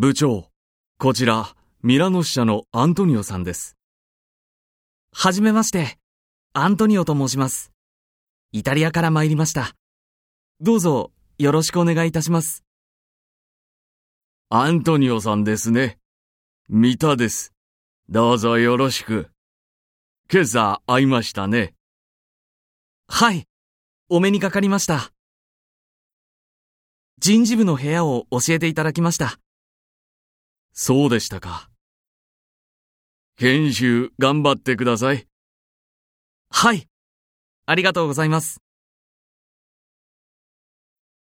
部長、こちら、ミラノ支社のアントニオさんです。はじめまして、アントニオと申します。イタリアから参りました。どうぞ、よろしくお願いいたします。アントニオさんですね。三田です。どうぞよろしく。今朝会いましたね。はい、お目にかかりました。人事部の部屋を教えていただきました。そうでしたか。研修頑張ってください。はい、ありがとうございます。